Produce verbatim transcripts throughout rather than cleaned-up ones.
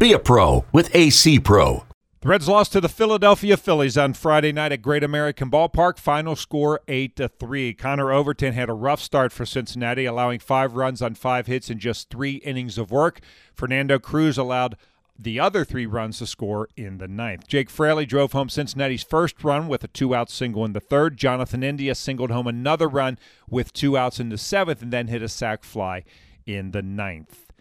Be a pro with A C Pro. The Reds lost to the Philadelphia Phillies on Friday night at Great American Ballpark. Final score eight to three. Connor Overton had a rough start for Cincinnati, allowing five runs on five hits in just three innings of work. Fernando Cruz allowed the other three runs to score in the ninth. Jake Fraley drove home Cincinnati's first run with a two-out single in the third. Jonathan India singled home another run with two outs in the seventh and then hit a sac fly in the ninth.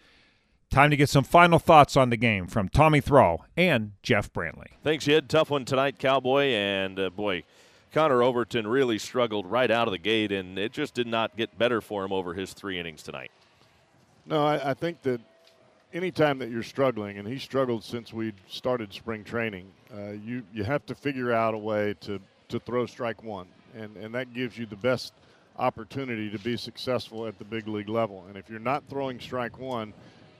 Time to get some final thoughts on the game from Tommy Thrall and Jeff Brantley. Thanks, Ed. Tough one tonight, Cowboy. And, uh, boy, Connor Overton really struggled right out of the gate, and it just did not get better for him over his three innings tonight. No, I, I think that anytime that you're struggling, and he struggled since we started spring training, uh, you you have to figure out a way to to throw strike one, and and that gives you the best opportunity to be successful at the big league level. And if you're not throwing strike one,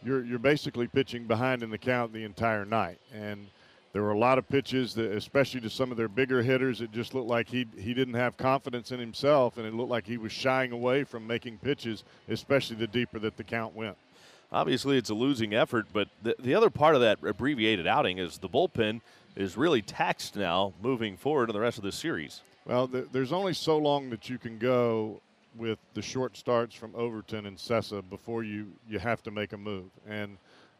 you're you're basically pitching behind in the count the entire night. And there were a lot of pitches that, especially to some of their bigger hitters, it just looked like he he didn't have confidence in himself, and it looked like he was shying away from making pitches, especially the deeper that the count went. Obviously, it's a losing effort, but the, the other part of that abbreviated outing is the bullpen is really taxed now moving forward in the rest of this series. Well, th- there's only so long that you can go with the short starts from Overton and Sessa before you, you have to make a move. And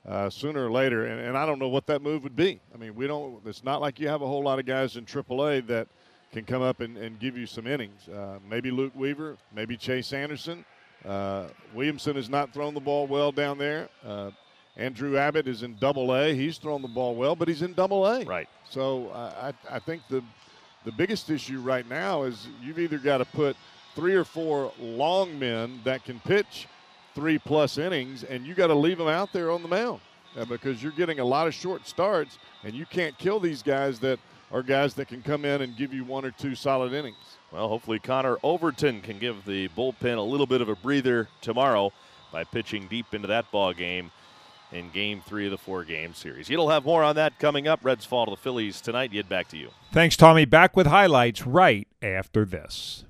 uh, sooner or later, and, and I don't know what that move would be. I mean, we don't. It's not like you have a whole lot of guys in triple A that can come up and, and give you some innings. Uh, maybe Luke Weaver, maybe Chase Anderson. Uh, Williamson has not thrown the ball well down there. Uh, Andrew Abbott is in double A. He's thrown the ball well, but he's in double A. Right. So uh, I, I think the the biggest issue right now is you've either got to put three or four long men that can pitch three plus innings, and you got to leave them out there on the mound uh, because you're getting a lot of short starts, and you can't kill these guys that are guys that can come in and give you one or two solid innings. Well, hopefully Connor Overton can give the bullpen a little bit of a breather tomorrow by pitching deep into that ball game in game three of the four-game series. You'll have more on that coming up. Reds fall to the Phillies tonight. Yet back to you. Thanks, Tommy. Back with highlights right after this.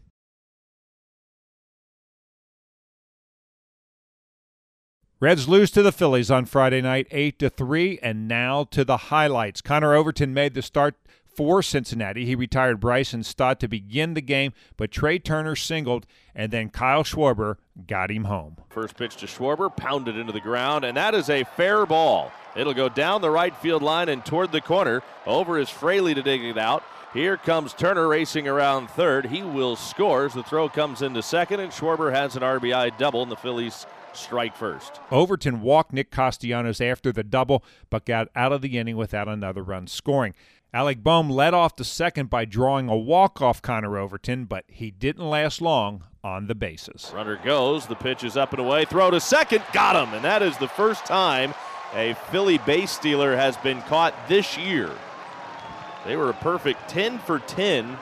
Reds lose to the Phillies on Friday night, eight to three, and now to the highlights. Connor Overton made the start for Cincinnati. He retired Bryson Stott to begin the game, but Trea Turner singled, and then Kyle Schwarber got him home. First pitch to Schwarber, pounded into the ground, and that is a fair ball. It'll go down the right field line and toward the corner. Over is Fraley to dig it out. Here comes Turner racing around third. He will score as the throw comes into second, and Schwarber has an R B I double, and the Phillies strike first. Overton walked Nick Castellanos after the double, but got out of the inning without another run scoring. Alec Bohm led off the second by drawing a walk-off Connor Overton, but he didn't last long on the bases. Runner goes, the pitch is up and away, throw to second, got him, and that is the first time a Philly base stealer has been caught this year. They were a perfect ten for ten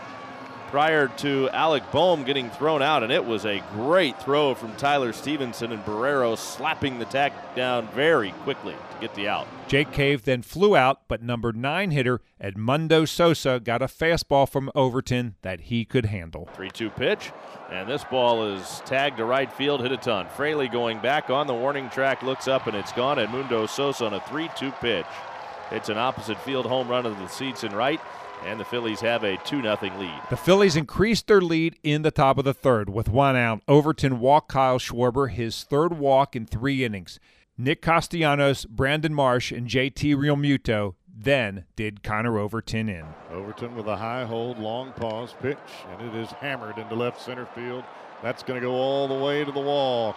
prior to Alec Bohm getting thrown out, and it was a great throw from Tyler Stevenson and Barrero slapping the tack down very quickly to get the out. Jake Cave then flew out, but number nine hitter Edmundo Sosa got a fastball from Overton that he could handle. three two pitch, and this ball is tagged to right field, hit a ton. Fraley going back on the warning track, looks up, and it's gone. Edmundo Sosa on a three two pitch. It's an opposite field home run of the seats in right. And the Phillies have a two nothing lead. The Phillies increased their lead in the top of the third. With one out, Overton walked Kyle Schwarber, his third walk in three innings. Nick Castellanos, Brandon Marsh, and J T Realmuto then did Connor Overton in. Overton with a high hold, long pause pitch, and it is hammered into left center field. That's going to go all the way to the wall.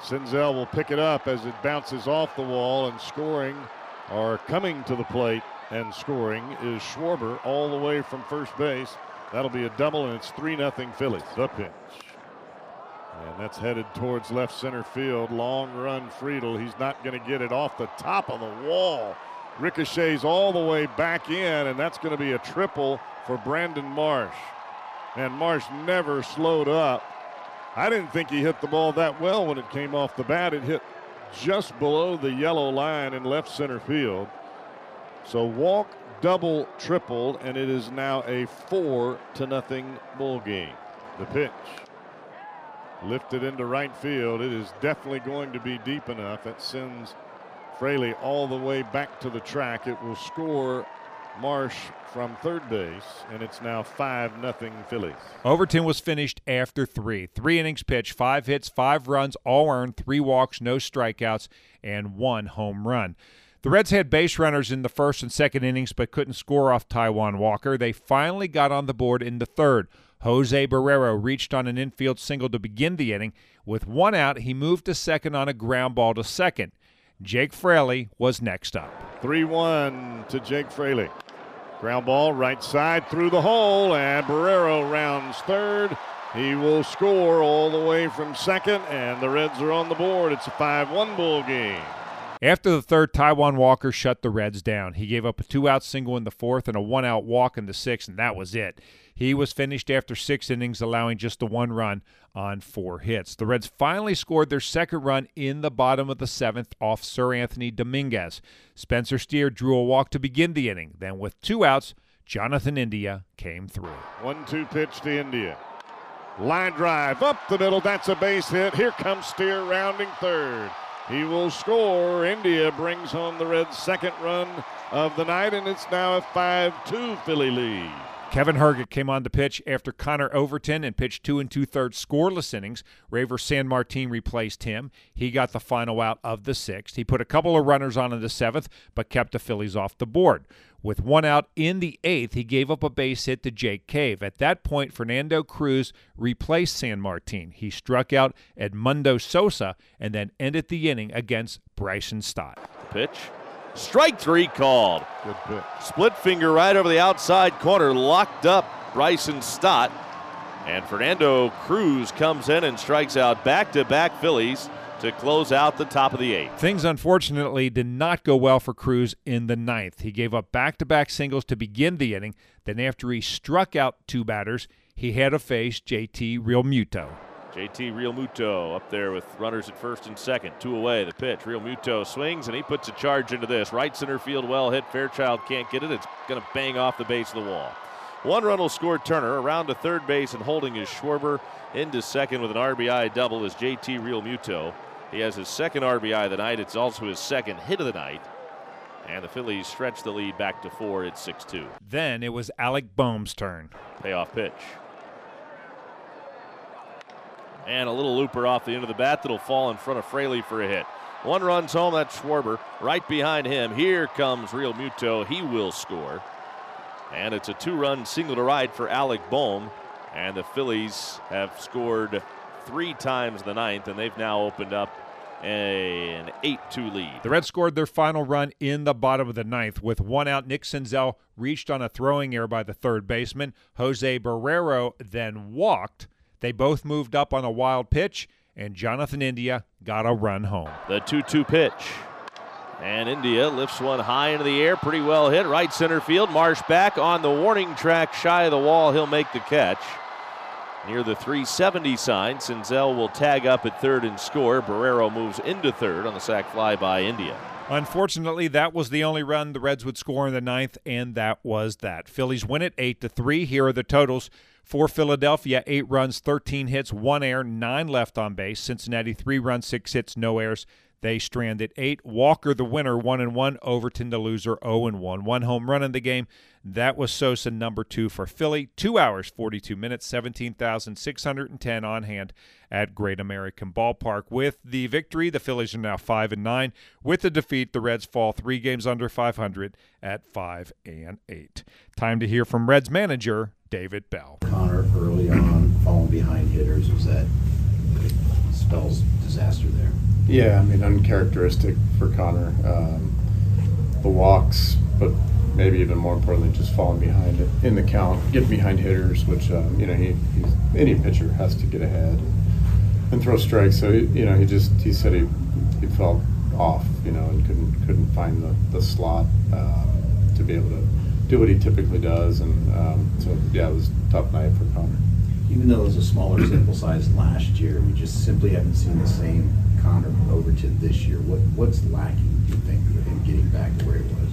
Senzel will pick it up as it bounces off the wall, and scoring or coming to the plate. And scoring is Schwarber all the way from first base. That'll be a double, and it's three nothing Phillies. The pitch. And that's headed towards left center field. Long run, Friedel. He's not going to get it off the top of the wall. ricochets all the way back in, and that's going to be a triple for Brandon Marsh. And Marsh never slowed up. I didn't think he hit the ball that well when it came off the bat. It hit just below the yellow line in left center field. So walk, double, triple, and it is now a four to nothing Bull game. The pitch lifted into right field. It is definitely going to be deep enough. That sends Fraley all the way back to the track. It will score Marsh from third base, and it's now five nothing Phillies. Overton was finished after three. Three innings pitched, five hits, five runs, all earned, three walks, no strikeouts, and one home run. The Reds had base runners in the first and second innings but couldn't score off Taijuan Walker. They finally got on the board in the third. Jose Barrero reached on an infield single to begin the inning. With one out, he moved to second on a ground ball to second. Jake Fraley was next up. three one to Jake Fraley. Ground ball right side through the hole, and Barrero rounds third. He will score all the way from second, and the Reds are on the board. It's a five one Bull game. After the third, Taijuan Walker shut the Reds down. He gave up a two-out single in the fourth and a one-out walk in the sixth, and that was it. He was finished after six innings, allowing just the one run on four hits. The Reds finally scored their second run in the bottom of the seventh off Seranthony Domínguez. Spencer Steer drew a walk to begin the inning. Then with two outs, Jonathan India came through. one two pitch to India. Line drive up the middle. That's a base hit. Here comes Steer rounding third. He will score. India brings home the Reds' second run of the night, and it's now a five two Philly lead. Kevin Herget came on the pitch after Connor Overton and pitched two and two-thirds scoreless innings. Raver San Martin replaced him. He got the final out of the sixth. He put a couple of runners on in the seventh, but kept the Phillies off the board. With one out in the eighth, he gave up a base hit to Jake Cave. At that point, Fernando Cruz replaced San Martin. He struck out Edmundo Sosa and then ended the inning against Bryson Stott. Pitch. Strike three called. Good pitch. Split finger right over the outside corner, locked up Bryson Stott. And Fernando Cruz comes in and strikes out back-to-back Phillies to close out the top of the eighth. Things, unfortunately, did not go well for Cruz in the ninth. He gave up back-to-back singles to begin the inning. Then after he struck out two batters, he had to face J T Realmuto. J T Realmuto up there with runners at first and second. Two away, the pitch. Realmuto swings, and he puts a charge into this. Right center field, well hit. Fairchild can't get it. It's going to bang off the base of the wall. One run will score Turner. Around to third base and holding is Schwarber. Into second with an R B I double is J T Realmuto. He has his second R B I of the night. It's also his second hit of the night. And the Phillies stretch the lead back to four. It's six two. Then it was Alec Bohm's turn. Payoff pitch. And a little looper off the end of the bat that'll fall in front of Fraley for a hit. One runs home, that's Schwarber. Right behind him, here comes Realmuto. He will score. And it's a two-run single to right for Alec Bohm. And the Phillies have scored three times in the ninth, and they've now opened up an eight two lead. The Reds scored their final run in the bottom of the ninth. With one out, Nick Senzel reached on a throwing error by the third baseman. Jose Barrero then walked. They both moved up on a wild pitch, and Jonathan India got a run home. The two two pitch. And India lifts one high into the air, pretty well hit. Right center field, Marsh back on the warning track, shy of the wall. He'll make the catch. Near the three seventy sign, Senzel will tag up at third and score. Barrero moves into third on the sac fly by India. Unfortunately, that was the only run the Reds would score in the ninth, and that was that. Phillies win it eight to three. Here are the totals. For Philadelphia, eight runs, thirteen hits, one error, nine left on base. Cincinnati, three runs, six hits, no errors. They stranded eight. Walker, the winner, one and one. Overton, the loser, oh and one. One home run in the game. That was Sosa, number two for Philly. Two hours, forty-two minutes, seventeen thousand six hundred ten on hand at Great American Ballpark. With the victory, the Phillies are now five and nine. With the defeat, the Reds fall three games under five hundred at five and eight. Time to hear from Reds manager David Bell. Connor, early on, falling behind hitters, was that spells disaster there? Yeah, I mean, uncharacteristic for Connor. Um, the walks, but maybe even more importantly, just falling behind it in the count, getting behind hitters, which, um, you know, he, he's, any pitcher has to get ahead and, and throw strikes. So, he, you know, he just, he said he, he felt off, you know, and couldn't couldn't find the, the slot uh, to be able to do what he typically does. And um, so, yeah, it was a tough night for Connor. Even though it was a smaller sample size last year, we just simply haven't seen the same Connor Overton this year. What What's lacking, do you think, with him getting back to where he was?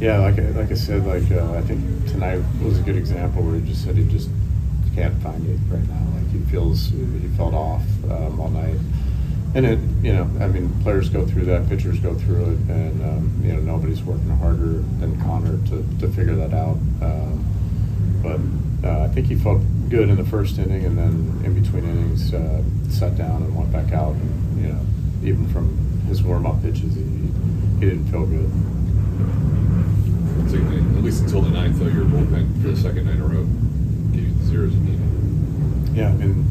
Yeah, like I, like I said, like uh, I think tonight was a good example where he just said he just can't find it right now. Like he feels, he felt off um, all night. And it, you know, I mean, players go through that, pitchers go through it, and um, you know, nobody's working harder than Connor to, to figure that out. Uh, but uh, I think he felt good in the first inning, and then in between innings, uh, sat down and went back out. And you know, even from his warm-up pitches, he, he didn't feel good. At least until the ninth, though, your bullpen for the second night in a row gave you the zeros you needed. Yeah, I mean,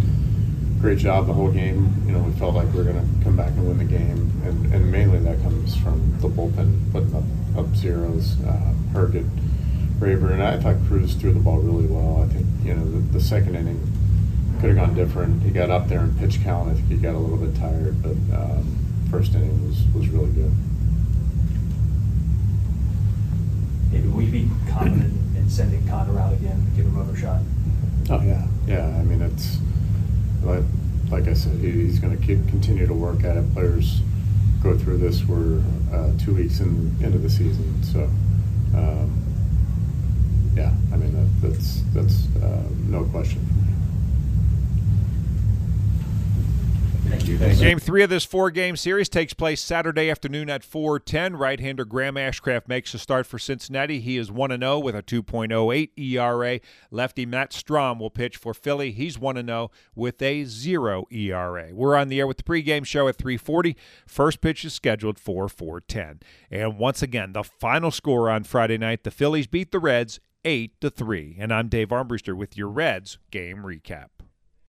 great job the whole game. You know, we felt like we were going to come back and win the game, and, and mainly that comes from the bullpen putting up, up zeros. Uh, Herget, Raver, and I thought Cruz threw the ball really well. I think, you know, the, the second inning could have gone different. He got up there in pitch count. I think he got a little bit tired, but um, first inning was, was really good. Maybe we be confident in sending Connor out again to give him another shot? Oh, yeah. Yeah, I mean, it's... But like I said, he's going to keep, continue to work at it. Players go through this. We're uh, two weeks in, into the season, so um, yeah. I mean that, that's that's uh, no question for me. Thank you. Thank you. Game three of this four-game series takes place Saturday afternoon at four ten. Right-hander Graham Ashcraft makes a start for Cincinnati. He is one and oh with a two point oh eight E R A. Lefty Matt Strom will pitch for Philly. He's one and oh with a zero E R A. We're on the air with the pregame show at three forty. First pitch is scheduled for four ten. And once again, the final score on Friday night, the Phillies beat the Reds eight to three. And I'm Dave Armbruster with your Reds game recap.